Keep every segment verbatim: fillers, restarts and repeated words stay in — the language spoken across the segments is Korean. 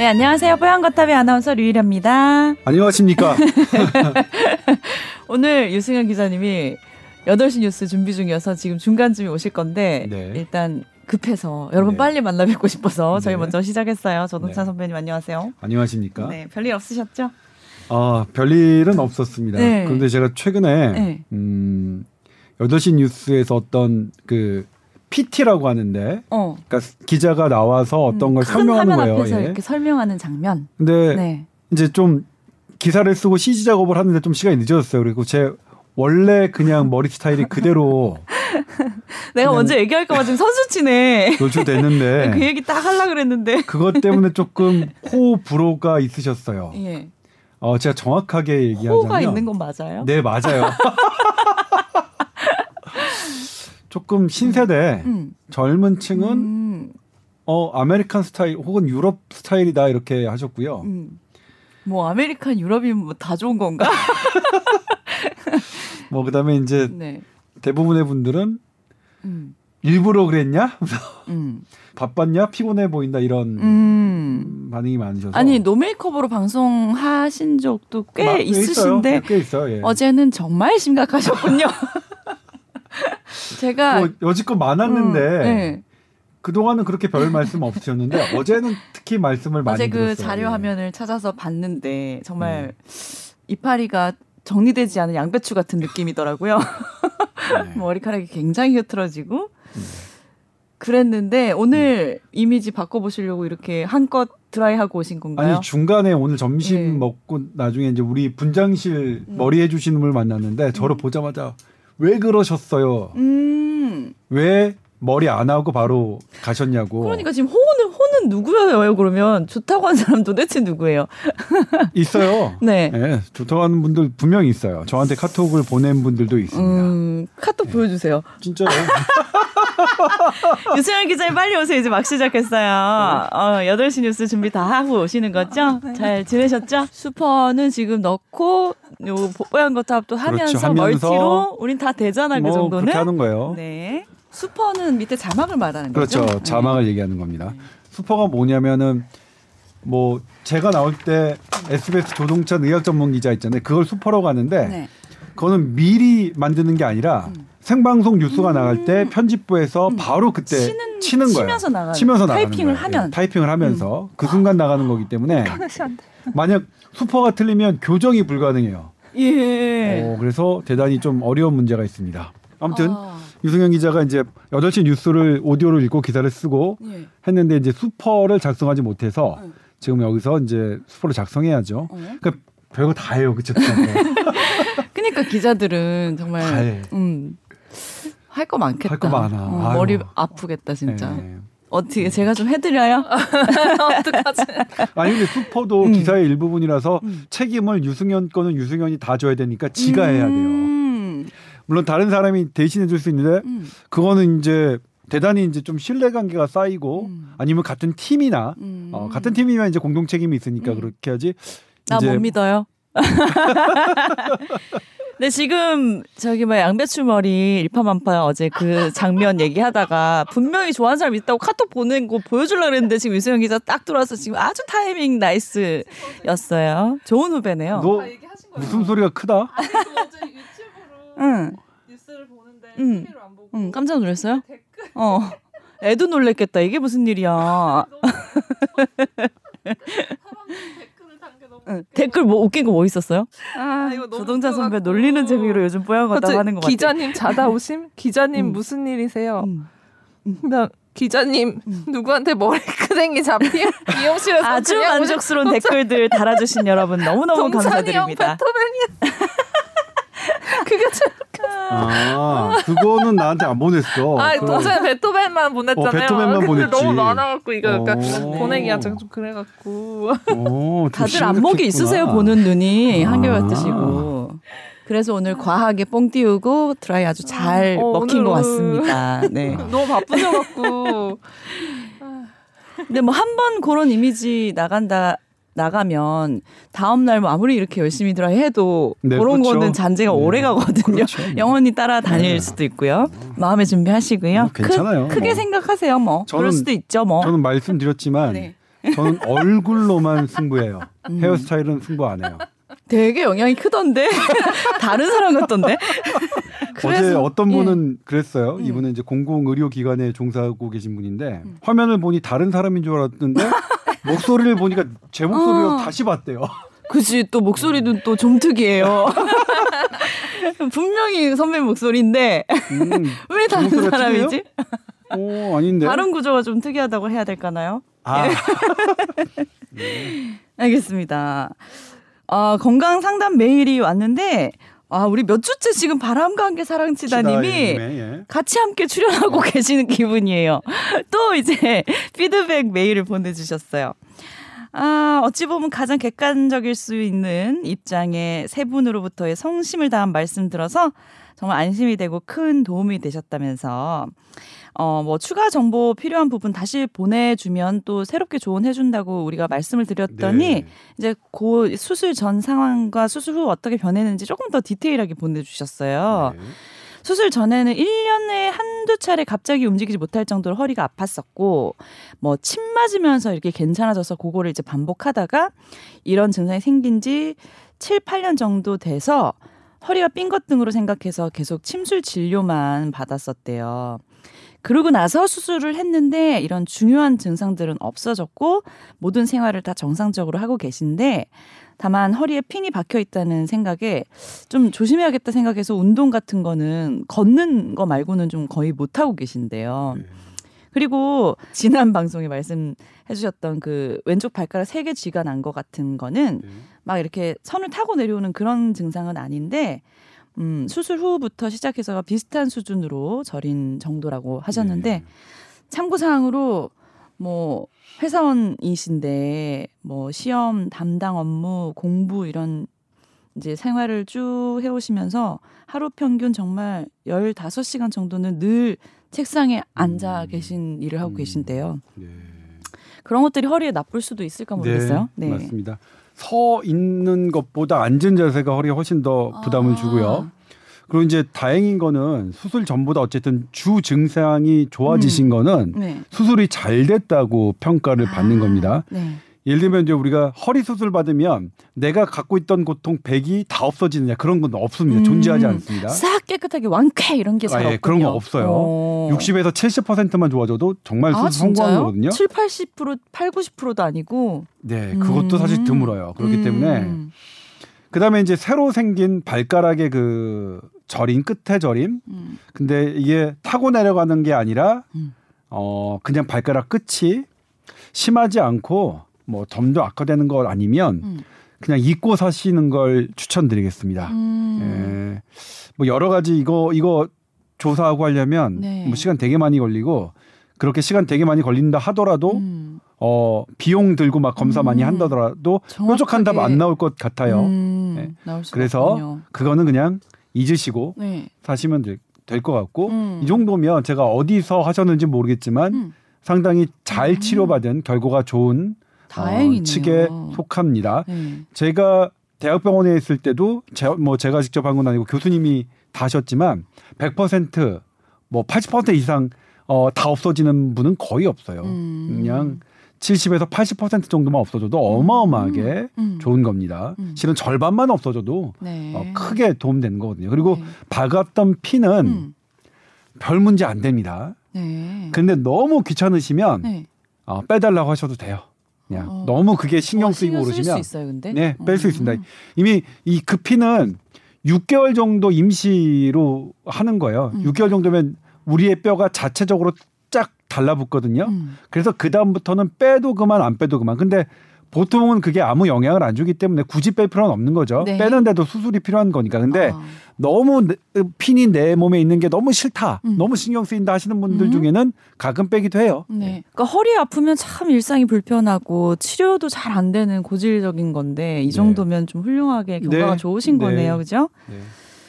네, 안녕하세요. 뽀얀거탑의 아나운서 류일합니다. 안녕하십니까. 오늘 유승현 기자님이 여덟 시 뉴스 준비 중이어서 지금 중간쯤에 오실 건데 네. 일단 급해서 여러분 네. 빨리 만나 뵙고 싶어서 저희 네. 먼저 시작했어요. 조동찬 네. 선배님 안녕하세요. 안녕하십니까. 네, 별일 없으셨죠? 아, 별일은 없었습니다. 네. 그런데 제가 최근에 네. 음, 여덟 시 뉴스에서 어떤 그 피티라고 하는데 어. 그러니까 기자가 나와서 어떤 음, 걸 설명하는 거예요. 큰 화면 앞에서 예. 이렇게 설명하는 장면. 근데 네. 이제 좀 기사를 쓰고 씨지 작업을 하는데 좀 시간이 늦어졌어요. 그리고 제 원래 그냥 머리 스타일이 그대로 내가 먼저 얘기할까봐 지금 선수치네. 노출됐는데 그 얘기 딱 하려고 그랬는데 그것 때문에 조금 호불호가 있으셨어요. 예. 어, 제가 정확하게 얘기하자면 호가 있는 건 맞아요? 네, 맞아요. 조금 신세대 음. 젊은 층은 음. 어, 아메리칸 스타일 혹은 유럽 스타일이다 이렇게 하셨고요. 음. 뭐 아메리칸 유럽이 뭐 다 좋은 건가? 뭐 그다음에 이제 네. 대부분의 분들은 음. 일부러 그랬냐? 음. 바빴냐? 피곤해 보인다 이런 음. 반응이 많으셔서 아니 노메이크업으로 방송하신 적도 꽤 마, 있으신데 있어요. 꽤 있어요. 예. 어제는 정말 심각하셨군요. 제가 뭐 여지껏 많았는데 음, 네. 그동안은 그렇게 별 말씀 없으셨는데 어제는 특히 말씀을 많이 드렸어요. 어제 그 자료 예. 화면을 찾아서 봤는데 정말 네. 이파리가 정리되지 않은 양배추 같은 느낌이더라고요. 네. 머리카락이 굉장히 흐트러지고 네. 그랬는데 오늘 네. 이미지 바꿔보시려고 이렇게 한껏 드라이하고 오신 건가요? 아니 중간에 오늘 점심 네. 먹고 나중에 이제 우리 분장실 음. 머리 해주시는 분을 만났는데 저를 음. 보자마자 왜 그러셨어요? 음. 왜 머리 안 하고 바로 가셨냐고. 그러니까 지금 호는 호는 누구예요? 그러면 좋다고 하는 사람 도대체 누구예요? 있어요. 네. 네, 좋다고 하는 분들 분명히 있어요. 저한테 카톡을 보낸 분들도 있습니다. 음, 카톡 네. 보여주세요. 진짜요? 유승현 기자님 빨리 오세요. 이제 막 시작했어요. 어, 여덟 시 뉴스 준비 다 하고 오시는 거죠? 잘 지내셨죠? 슈퍼는 지금 넣고 요 뽀얀 거탑도 하면서, 그렇죠, 하면서 멀티로 우린 다 되잖아. 뭐, 그 정도는 그렇게 하는 거예요. 네. 슈퍼는 밑에 자막을 말하는 거죠? 그렇죠. 자막을 네. 얘기하는 겁니다. 슈퍼가 뭐냐면은 뭐 제가 나올 때 에스비에스 조동찬 의학 전문 기자 있잖아요. 그걸 슈퍼라고 하는데 네. 그거는 미리 만드는 게 아니라 음. 생방송 뉴스가 음. 나갈 때 편집부에서 음. 바로 그때 치는, 치는 거예요. 치면서 나가는, 치면서 나가는 타이핑을 거예요. 하면. 예, 타이핑을 하면서 음. 그 순간 나가는 거기 때문에 만약 슈퍼가 틀리면 교정이 불가능해요. 예. 어, 그래서 대단히 좀 어려운 문제가 있습니다. 아무튼 아. 유승현 기자가 이제 여덟 시 뉴스를 오디오를 읽고 기사를 쓰고 예. 했는데 이제 슈퍼를 작성하지 못해서 음. 지금 여기서 이제 슈퍼를 작성해야죠. 음. 그러니까 별거 다 해요. 그쵸? 그러니까 기자들은 정말 다 해. 음. 할 거 많겠다. 할 거 많아. 어, 머리 아프겠다 진짜. 네. 어떻게 제가 좀 해드려요? 어떡하지? 아니 근데 슈퍼도 음. 기사의 일부분이라서 음. 책임을 유승현 거는 유승현이 다 줘야 되니까 지가 음. 해야 돼요. 물론 다른 사람이 대신해줄 수 있는데 음. 그거는 이제 대단히 이제 좀 신뢰관계가 쌓이고 음. 아니면 같은 팀이나 음. 어, 같은 팀이면 이제 공동 책임이 있으니까 음. 그렇게 하지. 나 못 믿어요. 네, 지금 저기 뭐 양배추 머리 일파만파 어제 그 장면 얘기하다가 분명히 좋아하는 사람 있다고 카톡 보낸 거 보여주려고 그랬는데 지금 유승현 기자 딱 들어와서 지금 아주 타이밍 나이스였어요. 좋은 후배네요. 너 무슨 소리가 크다? 아니, 그 어제 유튜브로 응. 뉴스를 보는데 응. 티비로 안 보고 응, 깜짝 놀랐어요? 댓글 어. 애도 놀랬겠다. 이게 무슨 일이야. 응. 댓글 뭐 웃긴 거 뭐 있었어요? 아, 이거 조동찬 선배 놀리는 재미로 요즘 뽀얀 거다 하는 거 같아요. 기자님 자다 오심? 기자님 음. 무슨 일이세요? 음. 음. 기자님 음. 누구한테 머리끄댕이 잡힌 미용실에서 아주 만족스러운 오셨... 댓글들 달아주신 여러분 너무너무 감사드립니다. 그게 참... 아, 그거는 나한테 안 보냈어. 아, 동생 베토벤만 보냈잖아요. 어, 베토벤만 보냈지. 너무 많아갖고 이거 약간 보내기가 좀 그래갖고. 오, 다들 안목이 있으세요. 보는 눈이 아. 한결같으시고. 그래서 오늘 과하게 뽕 띄우고 드라이 아주 잘 어, 먹힌 것 같습니다. 네. 너무 바쁘셔갖고. 근데 뭐 한 번 그런 이미지 나간다. 나가면 다음 날 뭐 아무리 이렇게 열심히 드라이 해도 네, 그런 그렇죠. 거는 잔재가 네. 오래 가거든요. 그렇죠. 영원히 따라다닐 네. 수도 있고요. 마음의 준비하시고요. 뭐, 괜찮아요. 크, 크게 뭐. 생각하세요. 뭐 저는, 그럴 수도 있죠. 뭐 저는 말씀드렸지만 네. 저는 얼굴로만 승부해요. 음. 헤어스타일은 승부 안 해요. 되게 영향이 크던데. 다른 사람 같던데. 그래서, 어제 어떤 분은 예. 그랬어요. 음. 이분은 이제 공공의료기관에 종사하고 계신 분인데 음. 화면을 보니 다른 사람인 줄 알았는데 목소리를 보니까 제 목소리로 어. 다시 봤대요. 그치. 또 목소리도 또 좀 특이해요. 분명히 선배 목소리인데 음, 왜 다른 그 사람이지? 오, 아닌데. 다른 구조가 좀 특이하다고 해야 될까나요? 아. 네. 알겠습니다. 아, 건강 상담 메일이 왔는데 아, 우리 몇 주째 지금 바람과 함께 사랑치다님이 예. 같이 함께 출연하고 네. 계시는 기분이에요. 또 이제 피드백 메일을 보내주셨어요. 아, 어찌 보면 가장 객관적일 수 있는 입장의 세 분으로부터의 성심을 다한 말씀 들어서 정말 안심이 되고 큰 도움이 되셨다면서 어, 뭐 추가 정보 필요한 부분 다시 보내주면 또 새롭게 조언해준다고 우리가 말씀을 드렸더니 네. 이제 그 수술 전 상황과 수술 후 어떻게 변했는지 조금 더 디테일하게 보내주셨어요. 네. 수술 전에는 일 년에 한두 차례 갑자기 움직이지 못할 정도로 허리가 아팠었고 뭐 침 맞으면서 이렇게 괜찮아져서 그거를 이제 반복하다가 이런 증상이 생긴 지 칠, 팔 년 정도 돼서 허리가 삔 것 등으로 생각해서 계속 침술 진료만 받았었대요. 그러고 나서 수술을 했는데 이런 중요한 증상들은 없어졌고 모든 생활을 다 정상적으로 하고 계신데 다만 허리에 핀이 박혀있다는 생각에 좀 조심해야겠다 생각해서 운동 같은 거는 걷는 거 말고는 좀 거의 못하고 계신데요. 그리고 지난 방송에 말씀해주셨던 그 왼쪽 발가락 세 개 쥐가 난 것 같은 거는 막 이렇게 선을 타고 내려오는 그런 증상은 아닌데 음, 수술 후부터 시작해서 비슷한 수준으로 저린 정도라고 하셨는데 참고사항으로 뭐 회사원이신데 뭐 시험 담당 업무 공부 이런 이제 생활을 쭉 해오시면서 하루 평균 정말 열다섯 시간 정도는 늘 책상에 앉아 계신 음. 일을 하고 계신데요. 네. 그런 것들이 허리에 나쁠 수도 있을까 모르겠어요. 네, 네. 맞습니다. 서 있는 것보다 앉은 자세가 허리에 훨씬 더 부담을 아. 주고요. 그리고 이제 다행인 거는 수술 전보다 어쨌든 주 증상이 좋아지신 음. 거는 네. 수술이 잘 됐다고 평가를 아. 받는 겁니다. 네. 예를 들면 이제 우리가 허리 수술 받으면 내가 갖고 있던 고통 백이 다 없어지느냐 그런 건 없습니다. 음. 존재하지 않습니다. 싹 깨끗하게 완쾌 이런 게 잘 아, 예, 없군요. 그런 건 없어요. 오. 육십에서 칠십 퍼센트만 좋아져도 정말 수술 아, 성공한 거거든요. 칠, 팔십 퍼센트, 팔, 구십 퍼센트도 아니고. 네, 그것도 음. 사실 드물어요. 그렇기 음. 때문에. 그다음에 이제 새로 생긴 발가락의 그 저림, 끝에 저림. 음. 근데 이게 타고 내려가는 게 아니라 음. 어, 그냥 발가락 끝이 심하지 않고 뭐 점도 악화되는 것 아니면 음. 그냥 잊고 사시는 걸 추천드리겠습니다. 음. 예. 뭐 여러 가지 이거 이거 조사하고 하려면 네. 뭐 시간 되게 많이 걸리고 그렇게 시간 되게 많이 걸린다 하더라도 음. 어, 비용 들고 막 검사 음. 많이 한다더라도 뾰족한 답 안 나올 것 같아요. 음. 네. 나올 그래서 같군요. 그거는 그냥 잊으시고 네. 사시면 될 것 같고 음. 이 정도면 제가 어디서 하셨는지 모르겠지만 음. 상당히 잘 치료받은 음. 결과가 좋은 다행이네요. 어, 측에 속합니다. 네. 제가 대학병원에 있을 때도 제, 뭐 제가 직접 한 건 아니고 교수님이 다 하셨지만 백 퍼센트 뭐 팔십 퍼센트 이상 어, 다 없어지는 분은 거의 없어요. 음. 그냥 칠십에서 팔십 퍼센트 정도만 없어져도 어마어마하게 음. 음. 좋은 겁니다. 음. 실은 절반만 없어져도 네. 어, 크게 도움되는 거거든요. 그리고 네. 박았던 피는 음. 별 문제 안 됩니다. 네. 근데 너무 귀찮으시면 네. 어, 빼달라고 하셔도 돼요. 그냥 어. 너무 그게 신경 쓰이고 어, 신경 오르시면 수 있어요, 근데? 네, 뺄 수 음. 있습니다. 이미 이 그 피는 육 개월 정도 임시로 하는 거예요. 음. 육 개월 정도면 우리의 뼈가 자체적으로 쫙 달라붙거든요. 음. 그래서 그 다음부터는 빼도 그만 안 빼도 그만. 근데 보통은 그게 아무 영향을 안 주기 때문에 굳이 뺄 필요는 없는 거죠. 네. 빼는데도 수술이 필요한 거니까. 근데 어. 너무 핀이 내 몸에 있는 게 너무 싫다. 음. 너무 신경 쓰인다 하시는 분들 음. 중에는 가끔 빼기도 해요. 네. 네. 그러니까 허리 아프면 참 일상이 불편하고 치료도 잘 안 되는 고질적인 건데 이 정도면 네. 좀 훌륭하게 결과가 네. 좋으신 네. 거네요. 그죠? 네.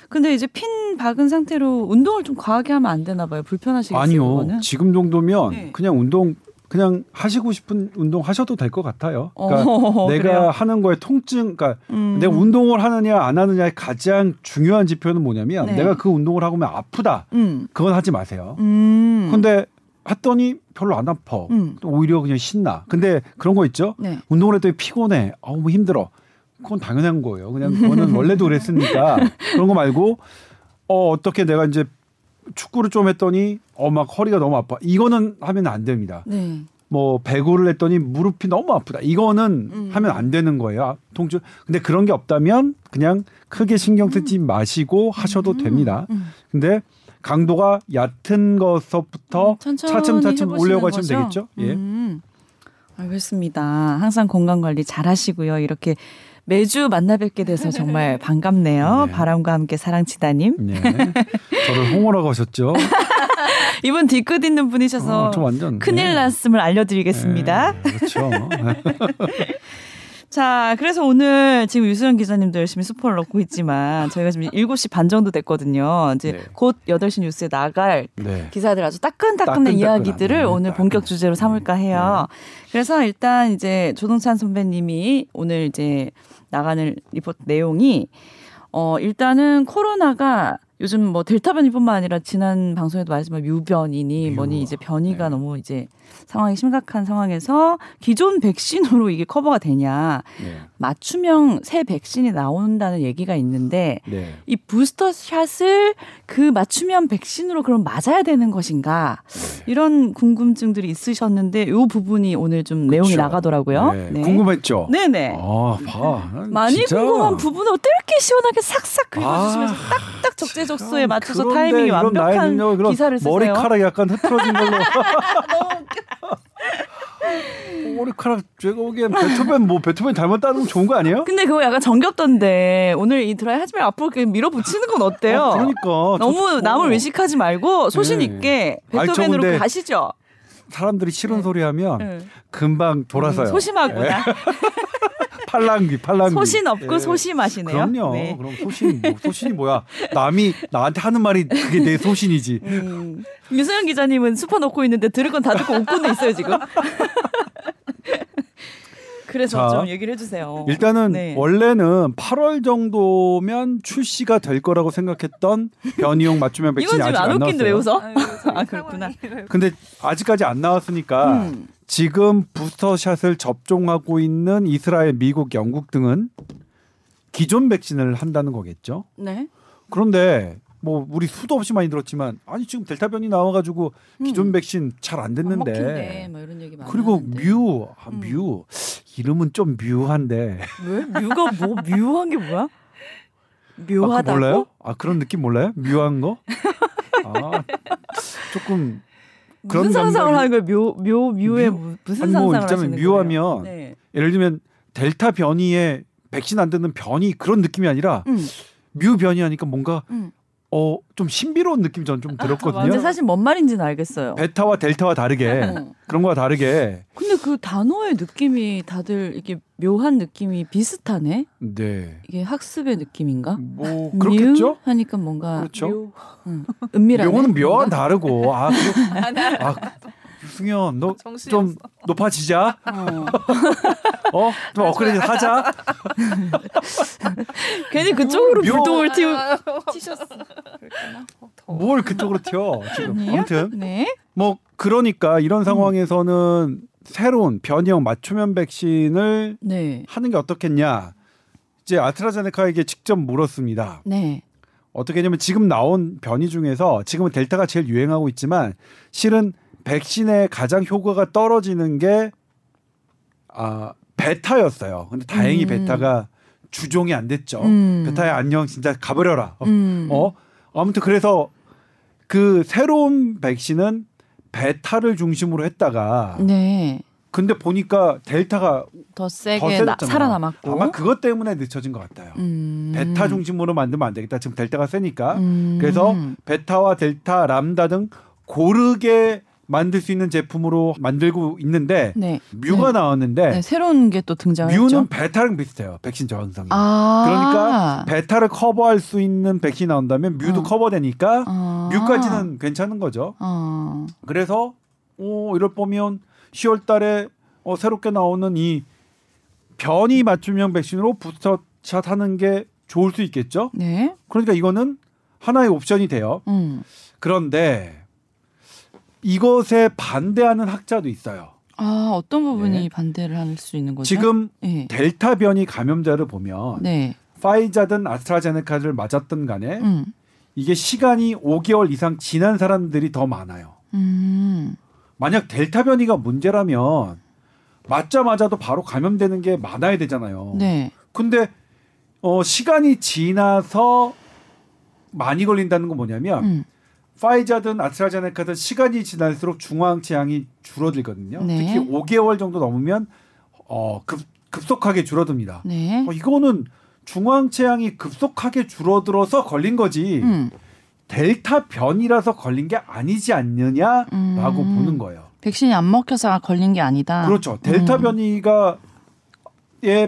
근데 이제 핀 박은 상태로 운동을 좀 과하게 하면 안 되나 봐요. 불편하시겠어요? 아니요. 그거는? 지금 정도면 네. 그냥 운동 그냥 하시고 싶은 운동 하셔도 될 것 같아요. 그러니까 어, 내가 그래요? 하는 거에 통증, 그러니까 음. 내가 운동을 하느냐 안 하느냐의 가장 중요한 지표는 뭐냐면 네. 내가 그 운동을 하고 면 아프다. 음. 그건 하지 마세요. 음. 근데 했더니 별로 안 아파. 음. 오히려 그냥 신나. 근데 그런 거 있죠. 네. 운동을 했더니 피곤해. 아, 너무 힘들어. 그건 당연한 거예요. 그냥 그거는 원래도 그랬으니까. 그런 거 말고 어, 어떻게 내가 이제 축구를 좀 했더니 어, 막 허리가 너무 아파. 이거는 하면 안 됩니다. 네. 뭐 배구를 했더니 무릎이 너무 아프다. 이거는 음. 하면 안 되는 거예요. 통증. 근데 그런 게 없다면 그냥 크게 신경 쓰지 음. 마시고 하셔도 음. 됩니다. 음. 근데 강도가 얕은 것서부터 음, 차츰차츰 올려가시면 되겠죠. 예. 음. 알겠습니다. 항상 건강관리 잘하시고요. 이렇게 매주 만나 뵙게 돼서 정말 반갑네요. 네. 바람과 함께 사랑치다님. 네. 저를 홍어라고 하셨죠. 이분 뒤끝 있는 분이셔서 어, 완전, 큰일 네. 났음을 알려드리겠습니다. 네, 그렇죠. 자, 그래서 오늘 지금 유수영 기자님도 열심히 수포를 넣고 있지만 저희가 지금 일곱 시 반 정도 됐거든요. 이제 네. 곧 여덟 시 뉴스에 나갈 네. 기사들 아주 따끈따끈한 따끈 이야기들을 따끈 오늘 따끈 본격 따끈 주제로 삼을까 해요. 네. 그래서 일단 이제 조동찬 선배님이 오늘 이제 나가는 리포트 내용이 어, 일단은 코로나가 요즘 뭐 델타 변이뿐만 아니라 지난 방송에도 말씀한 유변이니 뭐니 이제 변이가 네. 너무 이제 상황이 심각한 상황에서 기존 백신으로 이게 커버가 되냐. 네. 맞춤형 새 백신이 나온다는 얘기가 있는데 네. 이 부스터 샷을 그 맞춤형 백신으로 그럼 맞아야 되는 것인가. 네. 이런 궁금증들이 있으셨는데 이 부분이 오늘 좀 그쵸. 내용이 나가더라고요. 네. 네. 궁금했죠? 네네. 아, 봐. 많이 진짜. 궁금한 부분을 어떻게 이렇게 시원하게 싹싹 긁어주시면서 아, 딱딱 적재적 속도에 맞춰서 타이밍이 완벽한 능력이, 기사를 쓰세요. 머리카락이 약간 흐트러진 걸로. 너무 웃겨. 머리카락 제가 보기엔 베토벤 뭐 베토벤 닮았다는 건 좋은 거 아니에요? 근데 그거 약간 정겹던데 오늘 이 드라이 하지 말고 앞으로 그냥 밀어붙이는 건 어때요? 아, 그러니까 너무 저, 남을 의식하지 말고 소신 있게 네. 베토벤으로 알죠, 가시죠. 사람들이 싫은 네. 소리 하면 네. 금방 돌아서요. 음, 소심하구나. 네. 팔랑귀, 팔랑귀. 소신 없고 예. 소심하시네요. 그럼요. 네. 그럼 소신, 뭐, 소신이 뭐야? 남이 나한테 하는 말이 그게 내 소신이지. 음. 유승현 기자님은 수퍼 넣고 있는데 들을 건 다 듣고 웃고는 있어요 지금. 그래서 자, 좀 얘기를 해주세요. 일단은 네. 원래는 팔월 정도면 출시가 될 거라고 생각했던 변이용 맞춤형 백신이 아직 안 나왔어요. 이건 지금 안 웃긴데 왜 웃어? 아유, 아 그렇구나. 근데 아직까지 안 나왔으니까 음. 지금 부스터샷을 접종하고 있는 이스라엘, 미국, 영국 등은 기존 백신을 한다는 거겠죠. 네. 그런데 뭐 우리 수도 없이 많이 들었지만 아니 지금 델타 변이 나와가지고 기존 음. 백신 잘 안 됐는데. 안 먹힌대, 뭐 이런 얘기 많이 그리고 하는데. 뮤, 아, 음. 뮤. 이름은 좀 묘한데. 왜? 묘가 뭐 묘한 게 뭐야? 묘하다고? 아, 몰라요? 아 그런 느낌 몰라요? 묘한 거? 아 조금 그런 무슨 상상을 하는 거예요? 묘, 묘, 묘에 묘, 무슨 아니, 뭐, 상상을 하시는 거예요? 묘하면 네. 예를 들면 델타 변이에 백신 안 듣는 변이 그런 느낌이 아니라 음. 묘 변이 하니까 뭔가 음. 어, 좀 신비로운 느낌이 전 좀 들었거든요. 근데 사실 뭔 말인지는 알겠어요. 베타와 델타와 다르게 그런 거와 다르게. 근데 그 단어의 느낌이 다들 이게 묘한 느낌이 비슷하네. 네. 이게 학습의 느낌인가? 뭐 그렇겠죠. 하니까 뭔가 그렇죠. 묘. 응. 은밀한. 묘는 묘와 다르고. 아, 그리고, 아 유승현 너 좀 높아지자. 어. 어? 좀 업그레이드 하자. 괜히 그쪽으로 불똥을 튀셨어. 뭘 그쪽으로 튀어 지금. 아무튼 네? 뭐 그러니까 이런 상황에서는 음. 새로운 변이형 맞춤형 백신을 네. 하는 게 어떻겠냐. 이제 아스트라제네카에게 직접 물었습니다. 네. 어떻게 했냐면 지금 나온 변이 중에서 지금은 델타가 제일 유행하고 있지만 실은 백신의 가장 효과가 떨어지는 게 아, 베타였어요. 근데 다행히 음. 베타가 주종이 안 됐죠. 음. 베타야 안녕 진짜 가버려라. 어. 음. 어? 아무튼 그래서 그 새로운 백신은 베타를 중심으로 했다가 네. 근데 보니까 델타가 더 세게 더 살아남았고 아마 그것 때문에 늦춰진 것 같아요. 음. 베타 중심으로 만들면 안 되겠다. 지금 델타가 세니까. 음. 그래서 베타와 델타, 람다 등 고르게 만들 수 있는 제품으로 만들고 있는데 네. 뮤가 네. 나왔는데 네. 새로운 게 또 등장했죠. 뮤는 베타랑 비슷해요. 백신 저항성이. 아~ 그러니까 베타를 커버할 수 있는 백신이 나온다면 뮤도 어. 커버되니까 아~ 뮤까지는 괜찮은 거죠. 아~ 그래서 오, 이럴 보면 시월 달에 어, 새롭게 나오는 이 변이 맞춤형 백신으로 부스터샷 하는 게 좋을 수 있겠죠. 네. 그러니까 이거는 하나의 옵션이 돼요. 음. 그런데 이것에 반대하는 학자도 있어요. 아, 어떤 부분이 네. 반대를 할 수 있는 거죠? 지금 네. 델타 변이 감염자를 보면 네. 화이자든 아스트라제네카를 맞았든 간에 음. 이게 시간이 오 개월 이상 지난 사람들이 더 많아요. 음. 만약 델타 변이가 문제라면 맞자마자도 바로 감염되는 게 많아야 되잖아요. 네. 근데 어, 시간이 지나서 많이 걸린다는 건 뭐냐면 음. 화이자든 아스트라제네카든 시간이 지날수록 중화항체량이 줄어들거든요. 네. 특히 오 개월 정도 넘으면 어, 급, 급속하게 줄어듭니다. 네. 어, 이거는 중화항체량이 급속하게 줄어들어서 걸린 거지 음. 델타 변이라서 걸린 게 아니지 않느냐라고 음. 보는 거예요. 백신이 안 먹혀서 걸린 게 아니다. 그렇죠. 델타 음. 변이가의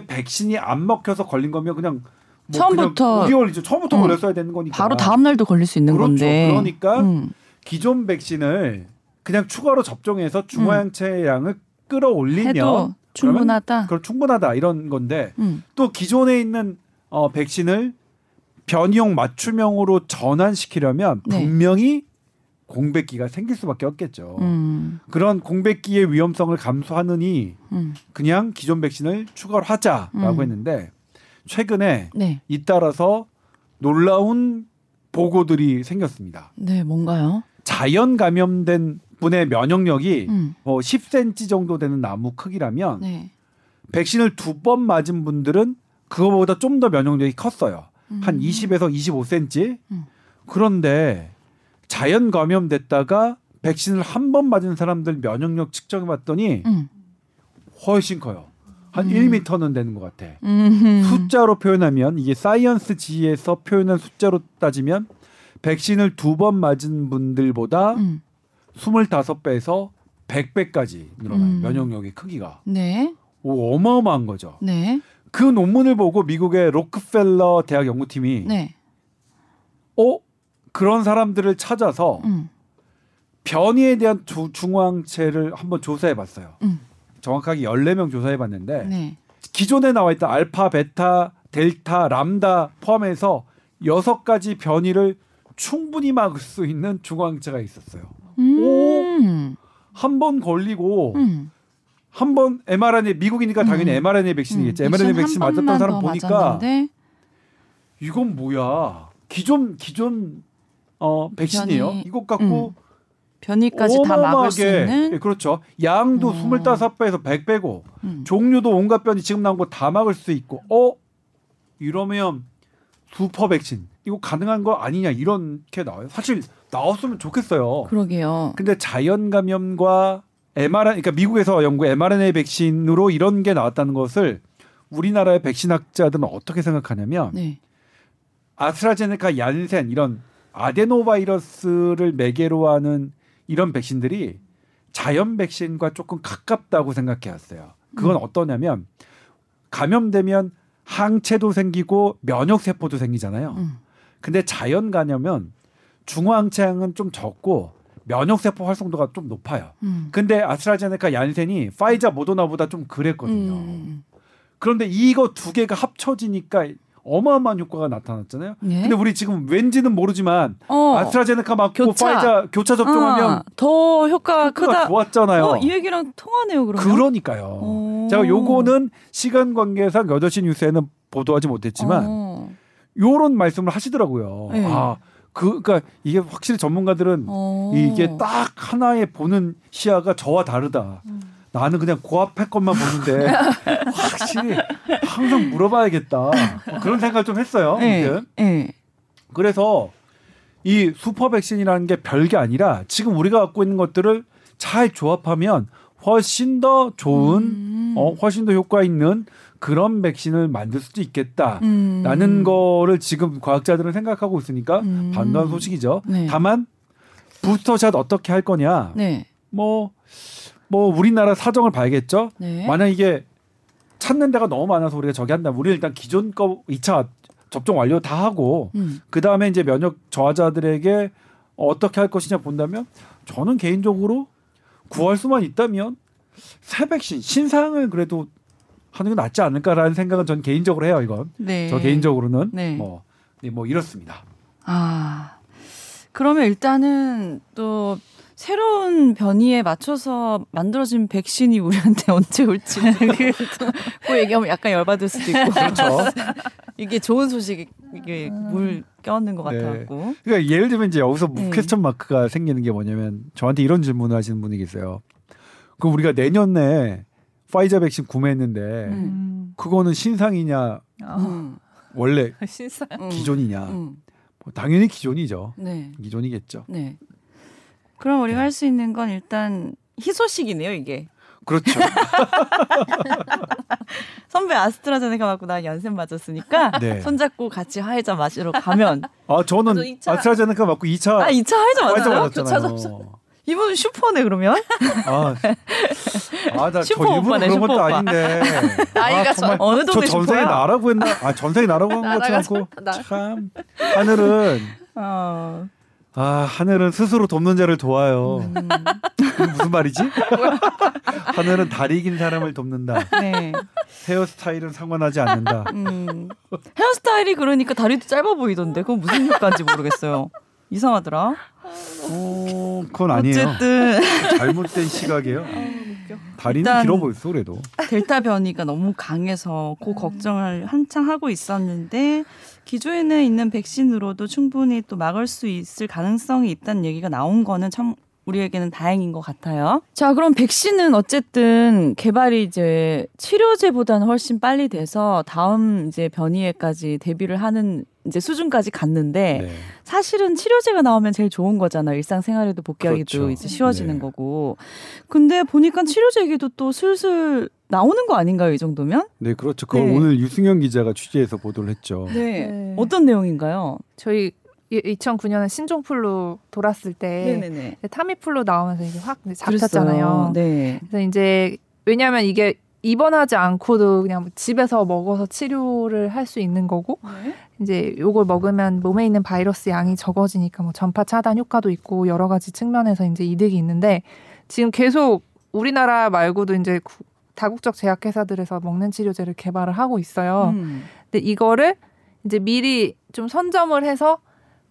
백신이 안 먹혀서 걸린 거면 그냥 뭐 처음부터 그냥 오 개월이죠. 처음부터 어, 걸렸어야 되는 거니까. 바로 다음 날도 걸릴 수 있는 그렇죠. 건데. 그러니까 음. 기존 백신을 그냥 추가로 접종해서 중화항체량을 음. 끌어올리면 해도 충분하다. 그럼 충분하다 이런 건데 음. 또 기존에 있는 어, 백신을 변이용 맞춤형으로 전환시키려면 네. 분명히 공백기가 생길 수밖에 없겠죠. 음. 그런 공백기의 위험성을 감수하느니 음. 그냥 기존 백신을 추가로 하자라고 음. 했는데 최근에 네. 잇따라서 놀라운 보고들이 생겼습니다. 네, 뭔가요? 자연 감염된 분의 면역력이 음. 뭐 십 센티미터 정도 되는 나무 크기라면 네. 백신을 두 번 맞은 분들은 그거보다 좀 더 면역력이 컸어요. 음. 한 이십에서 이십오 센티미터. 음. 그런데 자연 감염됐다가 백신을 한 번 맞은 사람들 면역력 측정해봤더니 음. 훨씬 커요. 한 음. 일 미터는 되는 것 같아. 음흠. 숫자로 표현하면 이게 사이언스지에서 표현한 숫자로 따지면 백신을 두 번 맞은 분들보다 음. 이십오 배에서 백 배까지 늘어나요. 음. 면역력의 크기가. 네. 오, 어마어마한 거죠. 네. 그 논문을 보고 미국의 로크펠러 대학 연구팀이 네. 어? 그런 사람들을 찾아서 음. 변이에 대한 주, 중화항체를 한번 조사해봤어요. 음. 정확하게 열네 명 조사해봤는데 네. 기존에 나와있던 알파, 베타, 델타, 람다 포함해서 여섯 가지 변이를 충분히 막을 수 있는 중화항체가 있었어요. 음. 한 번 걸리고 음. 한 번 엠알엔에이 미국이니까 당연히 음. 엠알엔에이 백신이겠지. 음. 엠알엔에이 백신 맞았던 사람 보니까 맞았는데? 이건 뭐야. 기존 기존 어, 백신이에요. 변이, 이것 갖고 음. 변이까지 다 막을 수 있는. 예, 그렇죠. 양도 음. 이십오 배에서 백 배고 음. 종류도 온갖 변이 지금 나온 거 다 막을 수 있고 어? 이러면 슈퍼 백신. 이거 가능한 거 아니냐 이렇게 나와요. 사실 나왔으면 좋겠어요. 그러게요. 근데 자연 감염과 엠알엔에이 그러니까 미국에서 연구 엠알엔에이 백신으로 이런 게 나왔다는 것을 우리나라의 백신 학자들은 어떻게 생각하냐면 네. 아스트라제네카, 얀센 이런 아데노바이러스를 매개로 하는 이런 백신들이 자연 백신과 조금 가깝다고 생각해왔어요. 그건 어떠냐면 감염되면 항체도 생기고 면역세포도 생기잖아요. 음. 근데 자연 감염은 중화항체량은 좀 적고 면역세포 활성도가 좀 높아요. 음. 근데 아스트라제네카, 얀센이 화이자, 모더나보다 좀 그랬거든요. 음. 그런데 이거 두 개가 합쳐지니까 어마어마한 효과가 나타났잖아요. 예? 근데 우리 지금 왠지는 모르지만 어. 아스트라제네카 맞고 교차. 화이자 교차 접종하면 아, 더 효과가, 효과가 크다. 좋았잖아요. 어, 이 얘기랑 통하네요. 그러면. 그러니까요. 오. 제가 요거는 시간 관계상 여덟 시 뉴스에는 보도하지 못했지만 요런 말씀을 하시더라고요. 네. 아, 그, 그러니까 이게 확실히 전문가들은 오. 이게 딱 하나의 보는 시야가 저와 다르다. 음. 나는 그냥 고압할 것만 보는데 확실히 항상 물어봐야겠다. 그런 생각을 좀 했어요. 네, 네. 그래서 이 슈퍼 백신이라는 게 별게 아니라 지금 우리가 갖고 있는 것들을 잘 조합하면 훨씬 더 좋은, 음. 어, 훨씬 더 효과 있는 그런 백신을 만들 수도 있겠다라는 음. 거를 지금 과학자들은 생각하고 있으니까 음. 반가운 소식이죠. 네. 다만 부스터샷 어떻게 할 거냐. 네. 뭐... 뭐 우리나라 사정을 봐야겠죠. 네. 만약 이게 찾는 데가 너무 많아서 우리가 저기 한다면 우리 일단 기존 거 이 차 접종 완료 다 하고 음. 그다음에 이제 면역 저하자들에게 어떻게 할 것이냐 본다면 저는 개인적으로 구할 수만 있다면 새 백신 신상을 그래도 하는 게 낫지 않을까라는 생각은 전 개인적으로 해요. 이건 네. 저 개인적으로는 네. 뭐, 뭐 이렇습니다. 아 그러면 일단은 또 새로운 변이에 맞춰서 만들어진 백신이 우리한테 언제 올지 그 얘기하면 약간 열받을 수도 있고. 그렇죠. 이게 좋은 소식이 이게 물 껴안는 것 네. 같아갖고. 그러니까 예를 들면 이제 여기서 네. 퀘스천 마크가 생기는 게 뭐냐면 저한테 이런 질문을 하시는 분이 계세요. 그럼 우리가 내년에 화이자 백신 구매했는데 음. 그거는 신상이냐 음. 원래 신상. 기존이냐 음. 뭐 당연히 기존이죠. 네. 기존이겠죠. 네. 그럼 우리가 네. 할 수 있는 건 일단 희소식이네요, 이게. 그렇죠. 선배 아스트라제네카 맞고 난 얀센 맞았으니까 네. 손잡고 같이 화이자 마시러 가면. 아 저는 이 차... 아스트라제네카 맞고 이 차. 아 이 차 화이자, 화이자 맞았잖아요. 이분 슈퍼네 그러면. 아, 아 나 저 이분 그런 것도 오빠. 아닌데. 나이가 아, 정말 어느 동네 슈퍼야? 저 전생에 나라고 했나? 아 전생에 나라고 한 것 같지 않고 나. 참 하늘은. 어. 아 하늘은 스스로 돕는 자를 도와요. 음. 무슨 말이지? 하늘은 다리 긴 사람을 돕는다. 네. 헤어스타일은 상관하지 않는다. 음. 헤어스타일이 그러니까 다리도 짧아 보이던데 그건 무슨 효과인지 모르겠어요. 이상하더라. 오, 그건 아니에요. 어쨌든 잘못된 시각이에요. 다리는 길어 보였어 그래도. 델타 변이가 너무 강해서 그 걱정을 한창 하고 있었는데 기존에 있는 백신으로도 충분히 또 막을 수 있을 가능성이 있다는 얘기가 나온 거는 참 우리에게는 다행인 것 같아요. 자, 그럼 백신은 어쨌든 개발이 이제 치료제보다는 훨씬 빨리 돼서 다음 이제 변이에까지 대비를 하는 이제 수준까지 갔는데 네. 사실은 치료제가 나오면 제일 좋은 거잖아요. 일상생활에도 복귀하기도 그렇죠. 이제 쉬워지는 네. 거고. 근데 보니까 치료제 얘기도 또 슬슬 나오는 거 아닌가요? 이 정도면? 네, 그렇죠. 그걸 네. 오늘 유승현 기자가 취재해서 보도를 했죠. 네. 네. 어떤 내용인가요? 저희 이천구 년에 신종플루 돌았을 때 네네네. 타미플루 나오면서 이게 확 잡혔잖아요. 네. 그래서 이제 왜냐하면 이게 입원하지 않고도 그냥 집에서 먹어서 치료를 할 수 있는 거고 네. 이제 요걸 먹으면 몸에 있는 바이러스 양이 적어지니까 뭐 전파 차단 효과도 있고 여러 가지 측면에서 이제 이득이 있는데 지금 계속 우리나라 말고도 이제 다국적 제약회사들에서 먹는 치료제를 개발을 하고 있어요. 음. 근데 이거를 이제 미리 좀 선점을 해서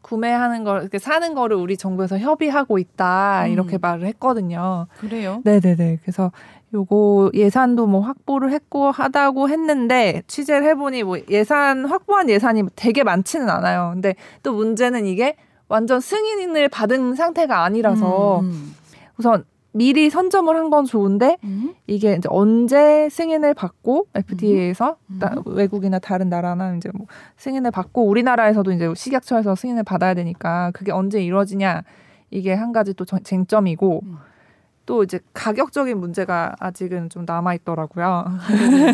구매하는 걸, 사는 거를 우리 정부에서 협의하고 있다, 음. 이렇게 말을 했거든요. 그래요? 네네네. 그래서 요거 예산도 뭐 확보를 했고 하다고 했는데, 취재를 해보니 뭐 예산, 확보한 예산이 되게 많지는 않아요. 근데 또 문제는 이게 완전 승인을 받은 상태가 아니라서, 음. 우선 미리 선점을 한 건 좋은데, 음? 이게 이제 언제 승인을 받고, 에프디에이에서, 음? 음? 외국이나 다른 나라나 이제 뭐 승인을 받고, 우리나라에서도 이제 식약처에서 승인을 받아야 되니까, 그게 언제 이루어지냐, 이게 한 가지 또 쟁점이고, 음. 또 이제 가격적인 문제가 아직은 좀 남아있더라고요.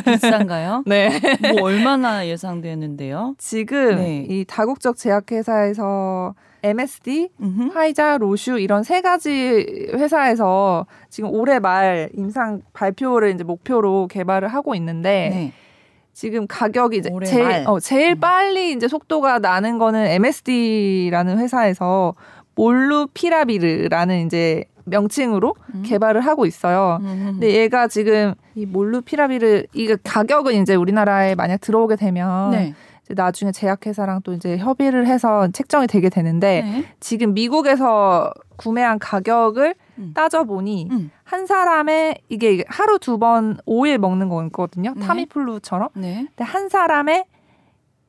비싼가요? 네. 뭐 얼마나 예상되는데요? 지금 네. 이 다국적 제약회사에서 엠에스디, 음흠. 화이자, 로슈 이런 세 가지 회사에서 지금 올해 말 임상 발표를 이제 목표로 개발을 하고 있는데 네. 지금 가격이 이제 제일, 어, 제일 음. 빨리 이제 속도가 나는 거는 엠에스디라는 회사에서 몰루피라비르라는 이제 명칭으로 음. 개발을 하고 있어요. 음. 근데 얘가 지금 이 몰루피라비르 이 가격은 이제 우리나라에 만약 들어오게 되면 네. 이제 나중에 제약회사랑 또 이제 협의를 해서 책정이 되게 되는데 네. 지금 미국에서 구매한 가격을 음. 따져보니 음. 한 사람의 이게 하루 두 번 오 일 먹는 거거든요. 네. 타미플루처럼. 네. 근데 한 사람의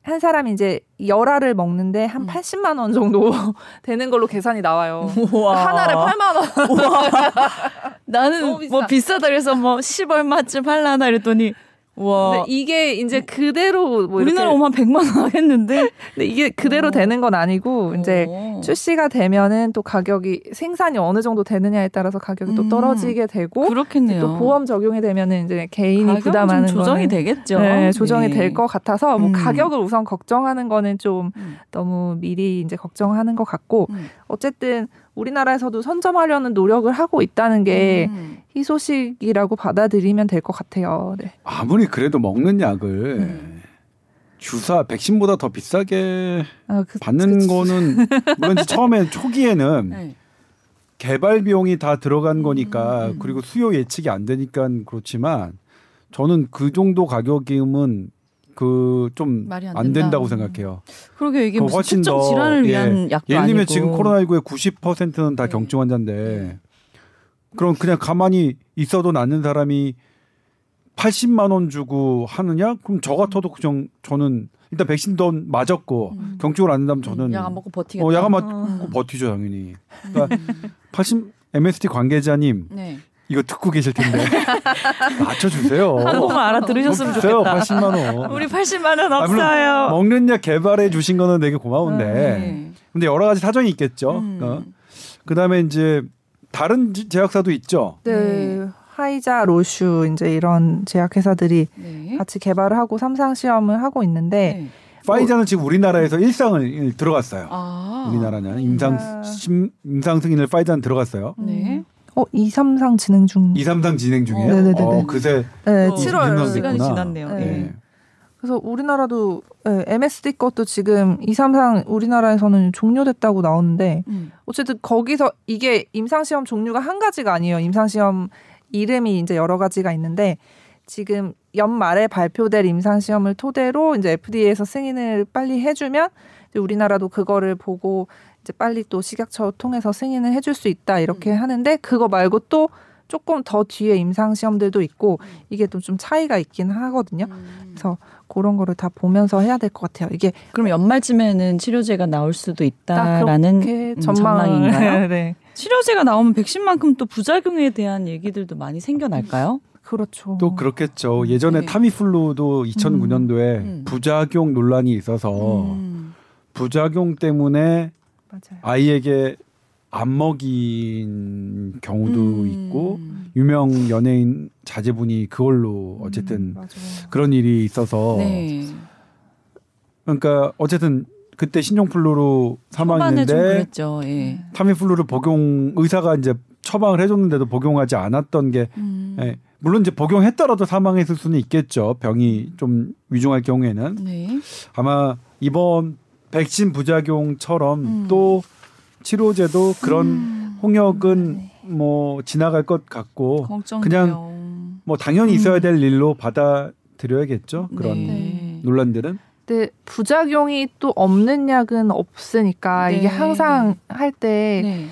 한 사람이 이제 열알을 먹는데 한 음. 팔십만 원 정도 되는 걸로 계산이 나와요. 우와. 하나를 팔만 원. 나는 비싸. 뭐 비싸다 그래서 뭐 십 얼마쯤 팔라나 이랬더니 와 이게 이제 그대로 뭐 우리나라 오면 백만 원 하겠는데 근데 이게 그대로 오. 되는 건 아니고 이제 오. 출시가 되면은 또 가격이 생산이 어느 정도 되느냐에 따라서 가격이 음. 또 떨어지게 되고 그렇겠네요. 또 보험 적용이 되면은 이제 개인이 부담하는 좀 조정이 거는 되겠죠. 네, 조정이 네. 될 것 같아서 뭐 음. 가격을 우선 걱정하는 거는 좀 음. 너무 미리 이제 걱정하는 것 같고 음. 어쨌든 우리나라에서도 선점하려는 노력을 하고 있다는 게 음. 희소식이라고 받아들이면 될 것 같아요. 네. 아무리 그래도 먹는 약을 음. 주사, 백신보다 더 비싸게 아, 그, 받는 그치. 거는 물론 처음에 초기에는 네. 개발 비용이 다 들어간 거니까 음. 그리고 수요 예측이 안 되니까 그렇지만 저는 그 정도 가격이면 그 좀 안 된다고 생각해요. 그러게 이게 무슨 특정 질환을 예, 위한 약도 예를 들면 아니고. 지금 코로나십구의 구십 퍼센트는 다 네. 경증 환자인데 그럼 그냥 가만히 있어도 낫는 사람이 팔십만 원 주고 하느냐? 그럼 저 같아도 그냥 저는 일단 백신도 맞았고 음. 경증을 안 된다면 저는 약 안 먹고 버티겠다. 어, 약 안 먹고 어. 버티죠 당연히. 그러니까 팔십 엠에스디 관계자님. 네. 이거 듣고 계실 텐데 맞춰주세요. 한국말 알아들으셨으면 좋겠다. 팔십만 원. 우리 팔십만 원 없어요. 아, 먹는 약 개발해 주신 거는 되게 고마운데 어, 네. 근데 여러 가지 사정이 있겠죠. 음. 어. 그다음에 이제 다른 제약사도 있죠. 네. 음. 화이자, 로슈 이제 이런 제약회사들이 네. 같이 개발을 하고 삼상 시험을 하고 있는데 네. 화이자는 지금 우리나라에서 일상을 들어갔어요. 아. 우리나라는 임상 아. 심, 임상 승인을 화이자는 들어갔어요. 네. 어, 이, 삼상 진행 중. 이, 삼상 진행 중이에요? 어, 어, 그새 네, 칠월 시간이 지났네요. 네. 네. 그래서 우리나라도 네, 엠에스디 것도 지금 이, 삼상 우리나라에서는 종료됐다고 나오는데 음. 어쨌든 거기서 이게 임상시험 종류가 한 가지가 아니에요. 임상시험 이름이 이제 여러 가지가 있는데 지금 연말에 발표될 임상시험을 토대로 이제 에프디에이에서 승인을 빨리 해주면 이제 우리나라도 그거를 보고 이제 빨리 또 식약처 통해서 승인을 해줄 수 있다 이렇게 음. 하는데 그거 말고 또 조금 더 뒤에 임상 시험들도 있고 음. 이게 또 좀 차이가 있긴 하거든요. 음. 그래서 그런 거를 다 보면서 해야 될 것 같아요. 이게 그럼 연말쯤에는 치료제가 나올 수도 있다라는 전망인가요? 네. 치료제가 나오면 백신만큼 또 부작용에 대한 얘기들도 많이 생겨날까요? 그렇죠. 또 그렇겠죠. 예전에 네. 타미플루도 이천구 년도에 음. 부작용 논란이 있어서 음. 부작용 때문에 맞아요. 아이에게 안 먹인 경우도 음. 있고 유명 연예인 자제분이 그걸로 어쨌든 음, 그런 일이 있어서 네. 그러니까 어쨌든 그때 신종플루로 사망했는데 예. 타미플루를 복용 의사가 이제 처방을 해줬는데도 복용하지 않았던 게 음. 예. 물론 이제 복용했더라도 사망했을 수는 있겠죠. 병이 좀 위중할 경우에는 네. 아마 이번 백신 부작용처럼 음. 또 치료제도 그런 음. 홍역은 뭐 지나갈 것 같고 걱정돼요. 그냥 뭐 당연히 있어야 될 음. 일로 받아들여야겠죠. 그런 네. 논란들은. 근데 부작용이 또 없는 약은 없으니까 네. 이게 항상 네. 할 때 네.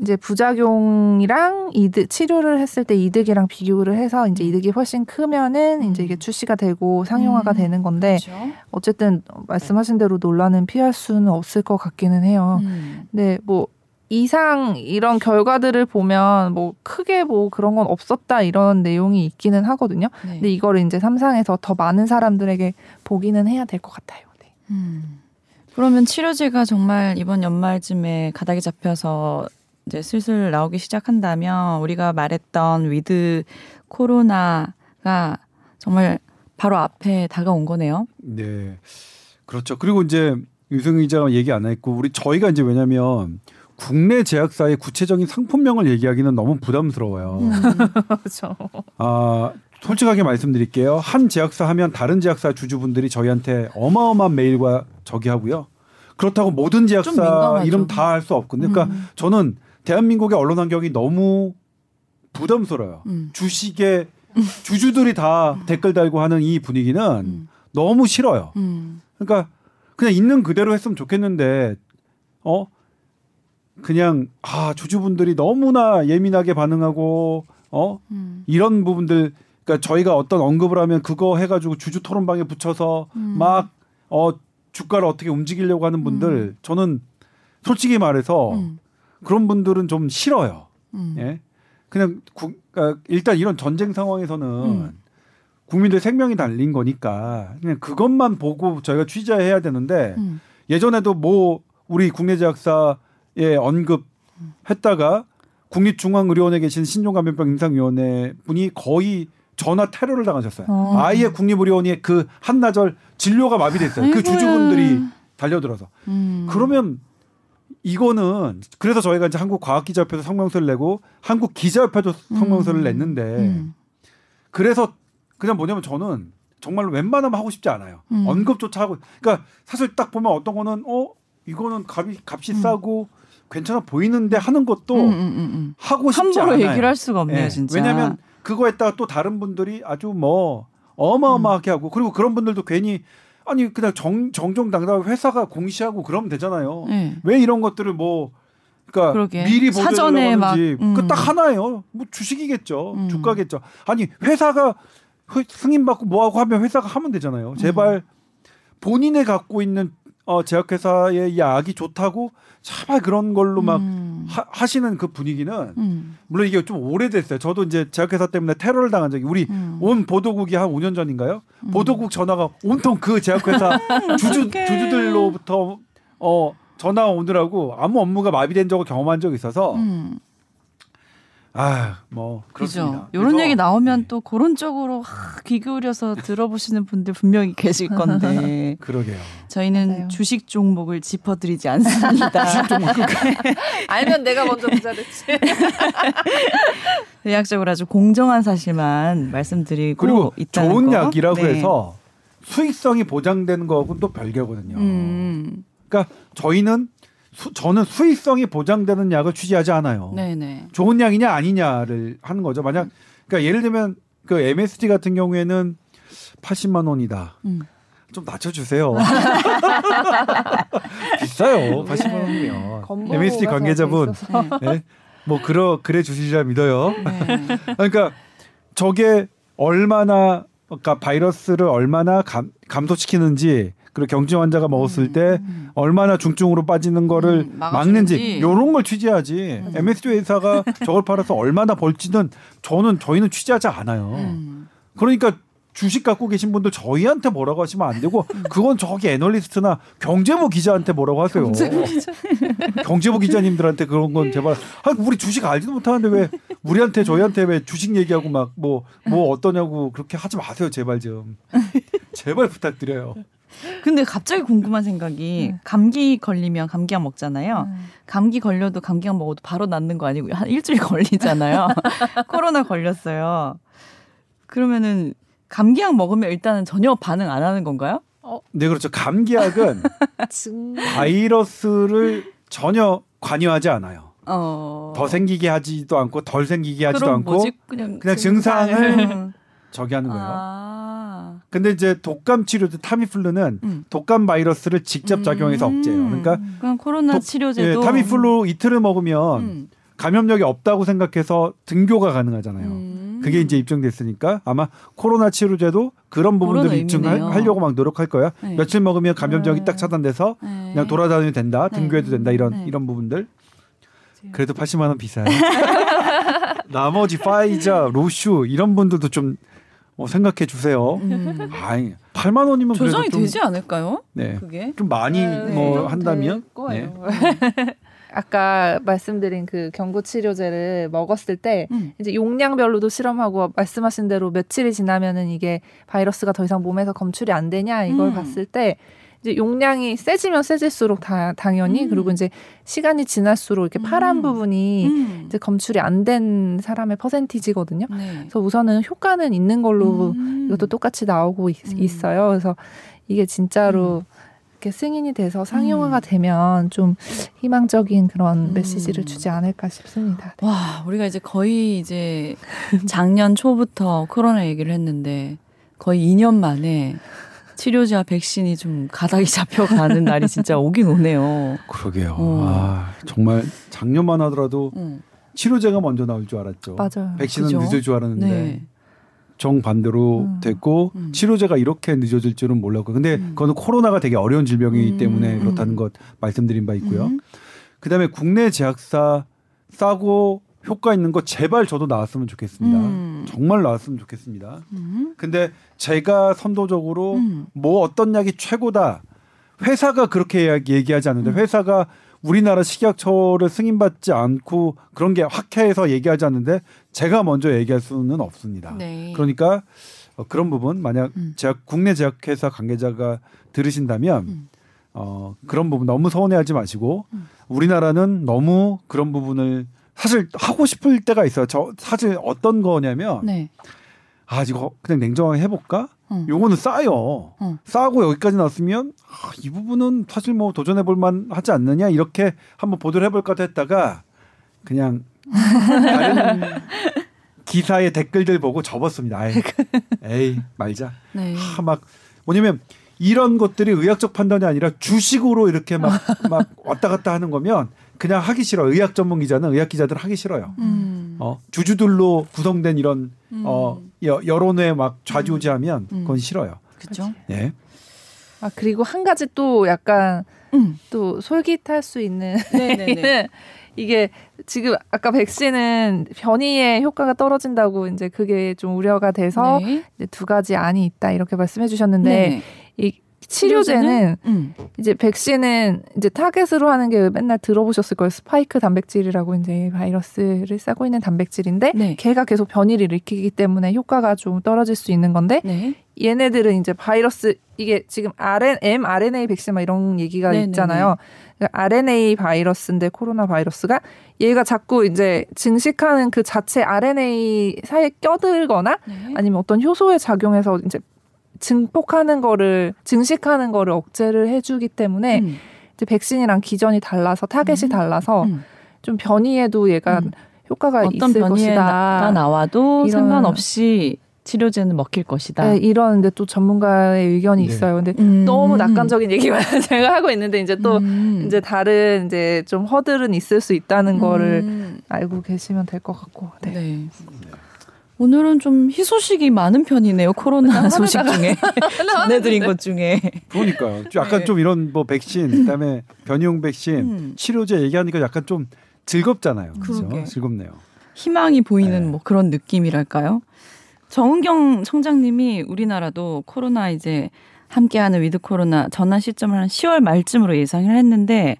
이제 부작용이랑 이득 치료를 했을 때 이득이랑 비교를 해서 이제 이득이 훨씬 크면은 음. 이제 이게 출시가 되고 상용화가 음. 되는 건데 그렇죠? 어쨌든 말씀하신 대로 논란은 피할 수는 없을 것 같기는 해요. 음. 근데 뭐 이상 이런 결과들을 보면 뭐 크게 뭐 그런 건 없었다 이런 내용이 있기는 하거든요. 네. 근데 이거를 이제 삼상에서 더 많은 사람들에게 보기는 해야 될 것 같아요. 네. 음. 그러면 치료제가 정말 이번 연말쯤에 가닥이 잡혀서 이제 슬슬 나오기 시작한다면 우리가 말했던 위드 코로나가 정말 바로 앞에 다가온 거네요. 네, 그렇죠. 그리고 이제 유승희 기자가 얘기 안 했고 우리 저희가 이제 왜냐하면 국내 제약사의 구체적인 상품명을 얘기하기는 너무 부담스러워요. 음, 그렇죠. 아 솔직하게 말씀드릴게요. 한 제약사 하면 다른 제약사 주주분들이 저희한테 어마어마한 메일과 저기 하고요. 그렇다고 모든 제약사 이름 다 할 수 없거든요. 그러니까 음. 저는 대한민국의 언론 환경이 너무 부담스러워요. 음. 주식의 주주들이 다 음. 댓글 달고 하는 이 분위기는 음. 너무 싫어요. 음. 그러니까 그냥 있는 그대로 했으면 좋겠는데 어 그냥 아 주주분들이 너무나 예민하게 반응하고 어 음. 이런 부분들 그러니까 저희가 어떤 언급을 하면 그거 해가지고 주주 토론방에 붙여서 음. 막 어 주가를 어떻게 움직이려고 하는 분들 음. 저는 솔직히 말해서 음. 그런 분들은 좀 싫어요. 음. 예? 그냥 구, 그러니까 일단 이런 전쟁 상황에서는 음. 국민들 생명이 달린 거니까 그냥 그것만 보고 저희가 취재해야 되는데 음. 예전에도 뭐 우리 국내 제약사에 언급했다가 국립중앙의료원에 계신 신종감염병 임상위원회 분이 거의 전화 테러를 당하셨어요. 어. 아예 국립의료원이 그 한나절 진료가 마비됐어요. 아이고야. 그 주주분들이 달려들어서. 음. 그러면 이거는 그래서 저희가 이제 한국과학기자협회도 성명서를 내고 한국기자협회도 음. 성명서를 냈는데 음. 그래서 그냥 뭐냐면 저는 정말로 웬만하면 하고 싶지 않아요. 음. 언급조차 하고. 그러니까 사실 딱 보면 어떤 거는 어 이거는 값이, 값이 음. 싸고 괜찮아 보이는데 하는 것도 음, 음, 음, 음. 하고 싶지 않아요. 함부로 얘기를 할 수가 없네요. 네. 진짜. 왜냐하면 그거에다가 또 다른 분들이 아주 뭐 어마어마하게 하고 그리고 그런 분들도 괜히 아니 그냥 정, 정정당당 회사가 공시하고 그러면 되잖아요. 네. 왜 이런 것들을 뭐 그러니까 그러게. 미리 사전에 막 음. 그 딱 하나예요. 뭐 주식이겠죠. 음. 주가겠죠. 아니 회사가 승인받고 뭐하고 하면 회사가 하면 되잖아요. 제발 음. 본인의 갖고 있는 어, 제약회사의 약이 좋다고 차발 그런 걸로 막 음. 하, 하시는 그 분위기는 음. 물론 이게 좀 오래됐어요. 저도 이제 제약회사 때문에 테러를 당한 적이 우리 음. 온 보도국이 한 오 년 전인가요? 음. 보도국 전화가 온통 그 제약회사 주주, 주주들로부터 어, 전화 오느라고 아무 업무가 마비된 적을 경험한 적이 있어서 음. 아, 뭐 그렇습니다. 이런 얘기 나오면 네. 또 그런 쪽으로 하, 귀 기울여서 들어보시는 분들 분명히 계실 건데. 그러게요. 저희는 맞아요. 주식 종목을 짚어드리지 않습니다. 주식 종목 알면 내가 먼저 부자 됐지. 대략적으로 아주 공정한 사실만 말씀드리고 그리고 있다는 좋은 거. 좋은 약이라고 네. 해서 수익성이 보장되는 거하고는 또 별개거든요. 음. 그러니까 저희는. 수, 저는 수익성이 보장되는 약을 취지하지 않아요. 네네. 좋은 약이냐 아니냐를 하는 거죠. 만약 그러니까 예를 들면 그 엠에스디 같은 경우에는 팔십만 원이다. 음. 좀 낮춰주세요. 비싸요. 팔십만 원이면. 네. 엠에스디 관계자분, 네. 뭐 그러 그래 주시리라 믿어요. 네. 그러니까 저게 얼마나 그러니까 바이러스를 얼마나 감, 감소시키는지. 그리고 경증 환자가 먹었을 음, 때 음. 얼마나 중증으로 빠지는 거를 음, 막는지 이런 걸 취재하지. 음. 엠에스디 회사가 저걸 팔아서 얼마나 벌지는 저는 저희는 취재하지 않아요. 음. 그러니까 주식 갖고 계신 분들 저희한테 뭐라고 하시면 안 되고 그건 저기 애널리스트나 경제부 기자한테 뭐라고 하세요. 경제부, 기자. 경제부 기자님들한테 그런 건 제발. 아, 우리 주식 알지도 못하는데 왜 우리한테 저희한테 왜 주식 얘기하고 막 뭐 뭐 어떠냐고 그렇게 하지 마세요. 제발 좀. 제발 부탁드려요. 근데 갑자기 궁금한 생각이 음. 감기 걸리면 감기약 먹잖아요. 음. 감기 걸려도 감기약 먹어도 바로 낫는 거 아니고 한 일주일 걸리잖아요. 코로나 걸렸어요. 그러면은 감기약 먹으면 일단은 전혀 반응 안 하는 건가요? 어. 네, 그렇죠. 감기약은 바이러스를 전혀 관여하지 않아요. 어. 더 생기게 하지도 않고 덜 생기게 하지도 않고 뭐지? 그냥, 그냥 증상을, 증상을 저기 하는 거예요. 아. 근데 이제 독감 치료제 타미플루는 음. 독감 바이러스를 직접 작용해서 음. 억제해요. 그러니까 코로나 독, 치료제도 예, 타미플루 이틀을 먹으면 음. 감염력이 없다고 생각해서 등교가 가능하잖아요. 음. 그게 이제 입증됐으니까 아마 코로나 치료제도 그런 부분들을 입증하려고 막 노력할 거야. 네. 며칠 먹으면 감염력이 네. 딱 차단돼서 네. 그냥 돌아다녀도 된다. 네. 등교해도 된다. 이런 네. 이런 부분들. 그래도 팔십만 원 비싸요. 나머지 화이자, 로슈 이런 분들도 좀 어, 생각해 주세요. 음. 아니, 팔만 원이면 조정이 좀, 되지 않을까요? 네, 그게 좀 많이 네, 뭐 네, 한다면. 네. 아까 말씀드린 그 경구 치료제를 먹었을 때 음. 이제 용량별로도 실험하고 말씀하신 대로 며칠이 지나면은 이게 바이러스가 더 이상 몸에서 검출이 안 되냐 이걸 음. 봤을 때. 이제 용량이 세지면 세질수록 다, 당연히 음. 그리고 이제 시간이 지날수록 이렇게 파란 음. 부분이 음. 이제 검출이 안 된 사람의 퍼센티지거든요. 네. 그래서 우선은 효과는 있는 걸로 음. 이것도 똑같이 나오고 있, 음. 있어요. 그래서 이게 진짜로 음. 이렇게 승인이 돼서 상용화가 음. 되면 좀 희망적인 그런 음. 메시지를 주지 않을까 싶습니다. 네. 와, 우리가 이제 거의 이제 작년 초부터 코로나 얘기를 했는데 거의 이 년 만에. 치료제와 백신이 좀 가닥이 잡혀가는 날이 진짜 오긴 오네요. 그러게요. 어. 아, 정말 작년만 하더라도 응. 치료제가 먼저 나올 줄 알았죠. 맞아요. 백신은 그죠? 늦을 줄 알았는데 네. 정반대로 음. 됐고 음. 치료제가 이렇게 늦어질 줄은 몰랐고 근데 음. 그건 코로나가 되게 어려운 질병이기 음. 때문에 그렇다는 것 말씀드린 바 있고요. 음. 그다음에 국내 제약사 싸고 효과 있는 거 제발 저도 나왔으면 좋겠습니다. 음. 정말 나왔으면 좋겠습니다. 음. 근데 제가 선도적으로 음. 뭐 어떤 약이 최고다. 회사가 그렇게 얘기하지 않는데 음. 회사가 우리나라 식약처를 승인받지 않고 그런 게 학회에서 얘기하지 않는데 제가 먼저 얘기할 수는 없습니다. 네. 그러니까 그런 부분 만약 음. 제약, 국내 제약회사 관계자가 들으신다면 음. 어, 그런 부분 너무 서운해하지 마시고 음. 우리나라는 너무 그런 부분을 사실 하고 싶을 때가 있어요. 저 사실 어떤 거냐면 네. 아 이거 그냥 냉정하게 해볼까? 응. 요거는 싸요. 응. 싸고 여기까지 나왔으면 아, 이 부분은 사실 뭐 도전해볼 만하지 않느냐 이렇게 한번 보도를 해볼까 했다가 그냥 다른 기사의 댓글들 보고 접었습니다. 아이, 에이 말자. 네. 하, 막 뭐냐면 이런 것들이 의학적 판단이 아니라 주식으로 이렇게 막, 막 왔다 갔다 하는 거면 그냥 하기 싫어. 의학 전문 기자는 의학 기자들 하기 싫어요. 음. 어, 주주들로 구성된 이런 음. 어, 여, 여론에 막 좌지우지하면 음. 그건 싫어요. 그렇죠. 예. 아 그리고 한 가지 또 약간 음. 또 솔깃할 수 있는 이게 지금 아까 백신은 변이의 효과가 떨어진다고 이제 그게 좀 우려가 돼서 네. 이제 두 가지 안이 있다 이렇게 말씀해 주셨는데 네. 이 치료제는 음. 이제 백신은 이제 타겟으로 하는 게 맨날 들어보셨을 거예요. 스파이크 단백질이라고 이제 바이러스를 싸고 있는 단백질인데 네. 걔가 계속 변이를 일으키기 때문에 효과가 좀 떨어질 수 있는 건데 네. 얘네들은 이제 바이러스 이게 지금 엠알엔에이 백신 막 이런 얘기가 네네네. 있잖아요. 그러니까 알엔에이 바이러스인데 코로나 바이러스가 얘가 자꾸 이제 증식하는 그 자체 알엔에이 사이에 껴들거나 네. 아니면 어떤 효소에 작용해서 이제 증폭하는 거를 증식하는 거를 억제를 해주기 때문에 음. 이제 백신이랑 기전이 달라서 타겟이 음. 달라서 음. 좀 변이에도 얘가 음. 효과가 있을 것이다. 어떤 변이가 나와도 이런, 상관없이 치료제는 먹힐 것이다. 네, 이런데 또 전문가의 의견이 네. 있어요. 근데 음. 너무 낙관적인 얘기만 제가 하고 있는데 이제 또 음. 이제 다른 이제 좀 허들은 있을 수 있다는 음. 거를 알고 계시면 될 것 같고. 네. 네. 오늘은 좀 희소식이 많은 편이네요. 코로나 소식 중에 전해드린 것 중에. 그러니까요. 약간 네. 좀 이런 뭐 백신, 그다음에 변이용 백신, 음. 치료제 얘기하니까 약간 좀 즐겁잖아요. 그렇죠? 즐겁네요. 희망이 보이는 네. 뭐 그런 느낌이랄까요. 정은경 청장님이 우리나라도 코로나 이제 함께하는 위드 코로나 전환 시점을 한 시월 말쯤으로 예상을 했는데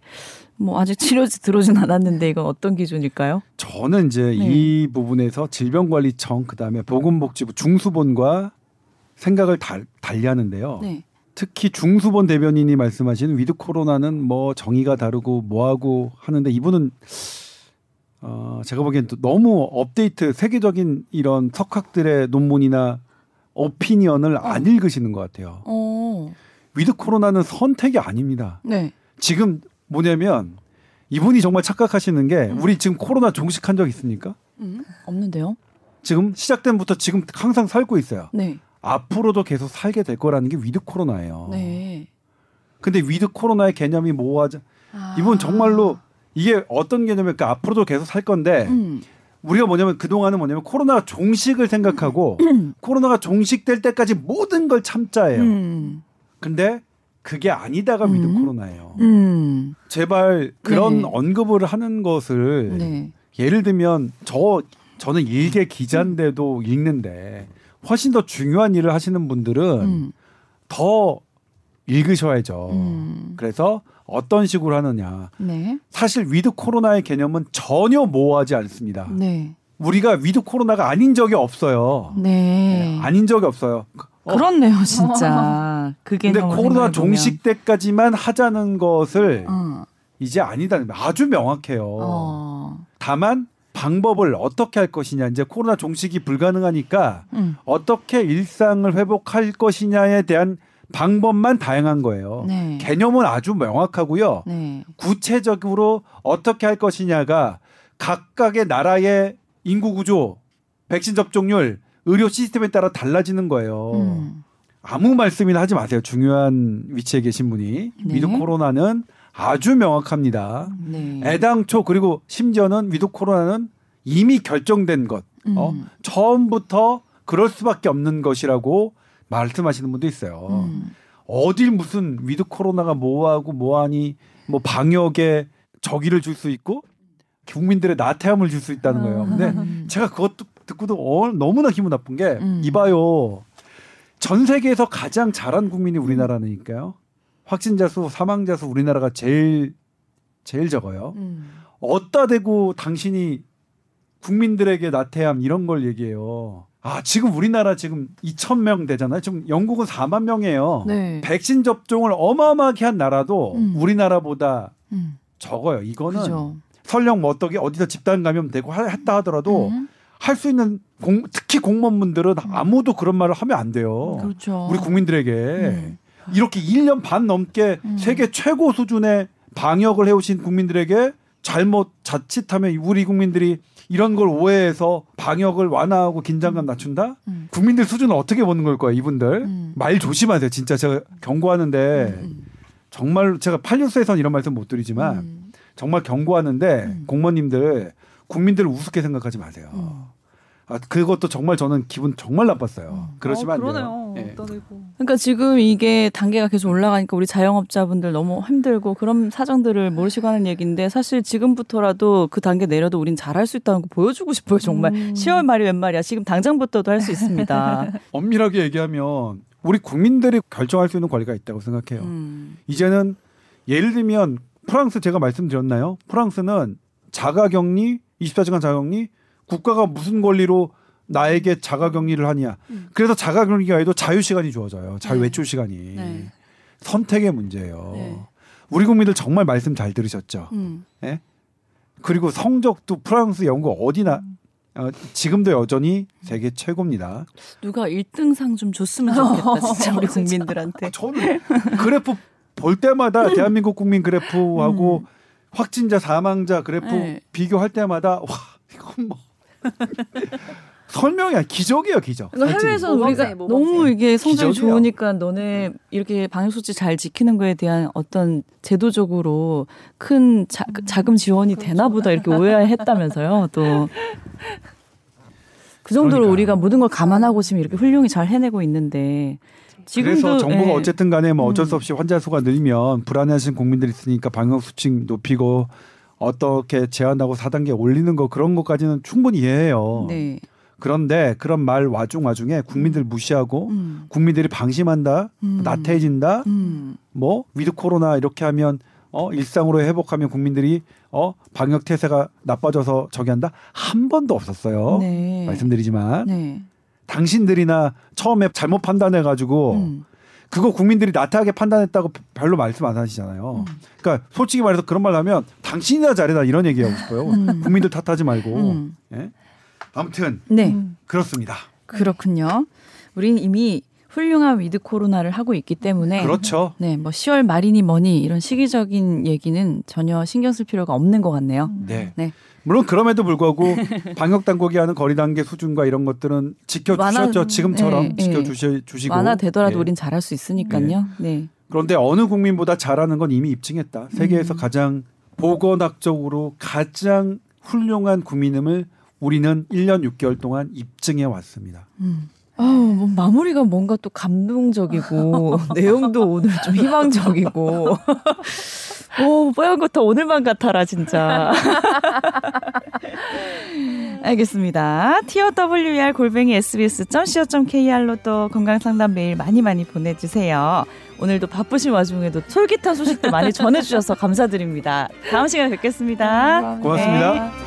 뭐 아직 치료제 들어오진 않았는데 이건 어떤 기준일까요? 저는 이제 네. 이 부분에서 질병관리청 그다음에 보건복지부 중수본과 생각을 다, 달리하는데요. 네. 특히 중수본 대변인이 말씀하신 위드 코로나는 뭐 정의가 다르고 뭐하고 하는데 이분은 어, 제가 보기엔 또 너무 업데이트 세계적인 이런 석학들의 논문이나 오피니언을 어. 안 읽으시는 것 같아요. 어. 위드 코로나는 선택이 아닙니다. 네. 지금 뭐냐면 이분이 정말 착각하시는 게 우리 지금 코로나 종식한 적 있습니까? 음, 없는데요. 지금 시작된부터 지금 항상 살고 있어요. 네. 앞으로도 계속 살게 될 거라는 게 위드 코로나예요. 네. 근데 위드 코로나의 개념이 뭐하자? 아. 이분 정말로 이게 어떤 개념일까? 앞으로도 계속 살 건데 음. 우리가 뭐냐면 그동안은 뭐냐면 코로나 종식을 생각하고 음. 코로나가 종식될 때까지 모든 걸 참자예요. 음. 근데 그게 아니다가 음. 위드 코로나예요. 음. 제발 그런 네. 언급을 하는 것을 네. 예를 들면 저 저는 일개 기자인데도 음. 읽는데 훨씬 더 중요한 일을 하시는 분들은 음. 더 읽으셔야죠. 음. 그래서 어떤 식으로 하느냐. 네. 사실 위드 코로나의 개념은 전혀 모호하지 않습니다. 네. 우리가 위드 코로나가 아닌 적이 없어요. 네. 네, 아닌 적이 없어요. 어? 그렇네요, 진짜. 그게 근데 코로나 종식 때까지만 하자는 것을 어. 이제 아니다는 아주 명확해요. 어. 다만 방법을 어떻게 할 것이냐, 이제 코로나 종식이 불가능하니까 음. 어떻게 일상을 회복할 것이냐에 대한 방법만 다양한 거예요. 네. 개념은 아주 명확하고요. 네. 구체적으로 어떻게 할 것이냐가 각각의 나라의 인구 구조, 백신 접종률, 의료 시스템에 따라 달라지는 거예요. 음. 아무 말씀이나 하지 마세요. 중요한 위치에 계신 분이. 네. 위드 코로나는 아주 명확합니다. 네. 애당초 그리고 심지어는 위드 코로나는 이미 결정된 것. 음. 어? 처음부터 그럴 수밖에 없는 것이라고 말씀하시는 분도 있어요. 음. 어딜 무슨 위드 코로나가 뭐하고 뭐하니 뭐 방역에 저기를 줄 수 있고 국민들의 나태함을 줄 수 있다는 거예요. 근데 음. 제가 그것도 듣고도 어, 너무나 기분 나쁜 게 음. 이봐요. 전 세계에서 가장 잘한 국민이 우리나라니까요. 확진자 수, 사망자 수 우리나라가 제일 제일 적어요. 음. 어따 대고 당신이 국민들에게 나태함 이런 걸 얘기해요. 아 지금 우리나라 지금 이천 명 되잖아요. 지금 영국은 사만 명이에요. 네. 백신 접종을 어마어마하게 한 나라도 음. 우리나라보다 음. 적어요. 이거는 그죠. 설령 뭐 어떻게 어디서 집단 감염되고 하, 했다 하더라도 음. 할 수 있는 공, 특히 공무원분들은 아무도 그런 말을 하면 안 돼요. 그렇죠. 우리 국민들에게. 음. 이렇게 일 년 반 넘게 음. 세계 최고 수준의 방역을 해오신 국민들에게 잘못 자칫하면 우리 국민들이 이런 걸 오해해서 방역을 완화하고 긴장감 낮춘다? 음. 국민들 수준을 어떻게 보는 걸 거예요, 이분들? 음. 말 조심하세요. 진짜 제가 경고하는데 음. 정말 제가 팔뉴스에서는 이런 말씀 못 드리지만 음. 정말 경고하는데 음. 공무원님들 국민들을 우습게 생각하지 마세요. 음. 아, 그것도 정말 저는 기분 정말 나빴어요. 음. 그러시면 어, 안 돼요. 네. 그러니까 지금 이게 단계가 계속 올라가니까 우리 자영업자분들 너무 힘들고 그런 사정들을 모르시고 하는 얘기인데 사실 지금부터라도 그 단계 내려도 우린 잘할 수 있다는 거 보여주고 싶어요. 정말 음. 시월 말이 웬 말이야. 지금 당장부터도 할 수 있습니다. 엄밀하게 얘기하면 우리 국민들이 결정할 수 있는 권리가 있다고 생각해요. 음. 이제는 예를 들면 프랑스 제가 말씀드렸나요? 프랑스는 자가격리, 이십사 시간 자가격리 국가가 무슨 권리로 나에게 자가격리를 하냐. 음. 그래서 자가격리가 해도 자유시간이 주어져요. 자유외출 네. 시간이. 네. 선택의 문제예요. 네. 우리 국민들 정말 말씀 잘 들으셨죠. 음. 예? 그리고 성적도 프랑스, 영국 어디나 음. 어, 지금도 여전히 세계 최고입니다. 누가 일 등상 좀 줬으면 좋겠다. 진짜 우리 국민들한테. 아, 저는 그래프 볼 때마다 대한민국 국민 그래프하고 음. 확진자, 사망자 그래프 네. 비교할 때마다 와 이건 뭐. 설명이야. 기적이에요. 기적. 그러니까 해외에서는 우리가 모범세, 모범세. 너무 이게 성적이 기적이야. 좋으니까 너네 이렇게 방역수칙 잘 지키는 거에 대한 어떤 제도적으로 큰 자, 자금 지원이 그렇죠. 되나 보다 이렇게 오해했다면서요. 또 그 정도로 그러니까요. 우리가 모든 걸 감안하고 지금 이렇게 훌륭히 잘 해내고 있는데 지금도, 그래서 정부가 예. 어쨌든 간에 뭐 어쩔 수 없이 환자 수가 늘면 불안해하시는 국민들이 있으니까 방역수칙 높이고 어떻게 제한하고 사 단계 올리는 거 그런 것까지는 충분히 이해해요. 네. 그런데 그런 말 와중 와중에 국민들 무시하고 음. 국민들이 방심한다, 음. 나태해진다, 음. 뭐 위드 코로나 이렇게 하면 어 일상으로 회복하면 국민들이 어 방역 태세가 나빠져서 저기 한다 한 번도 없었어요. 네. 말씀드리지만 네. 당신들이나 처음에 잘못 판단해가지고 음. 그거 국민들이 나태하게 판단했다고 별로 말씀 안 하시잖아요. 음. 그러니까 솔직히 말해서 그런 말 하면 당신이나 잘해라 이런 얘기하고 싶어요. 음. 국민들 탓하지 말고. 음. 예? 아무튼 네. 그렇습니다. 그렇군요. 우린 이미 훌륭한 위드 코로나를 하고 있기 때문에 그렇죠. 네, 뭐 시월 말이니 뭐니 이런 시기적인 얘기는 전혀 신경 쓸 필요가 없는 것 같네요. 네. 네. 물론 그럼에도 불구하고 방역 당국이 하는 거리 단계 수준과 이런 것들은 지켜주셨죠. 지금처럼 네, 지켜주시고 완화되더라도 네. 우린 잘할 수 있으니까요. 네. 네. 그런데 어느 국민보다 잘하는 건 이미 입증했다. 세계에서 음. 가장 보건학적으로 가장 훌륭한 국민임을 우리는 일 년 육 개월 동안 입증해 왔습니다. 음. 아우, 뭐 마무리가 뭔가 또 감동적이고 내용도 오늘 좀 희망적이고 오 뽀얀 거 다 오늘만 같아라 진짜. 알겠습니다. 티 오 더블유 이 알 골뱅이 에스 비 에스 점 씨 오 점 케이 알 로 건강상담 메일 많이 많이 보내주세요. 오늘도 바쁘신 와중에도 쫄깃한 소식도 많이 전해주셔서 감사드립니다. 다음 시간에 뵙겠습니다. 고맙습니다. 네.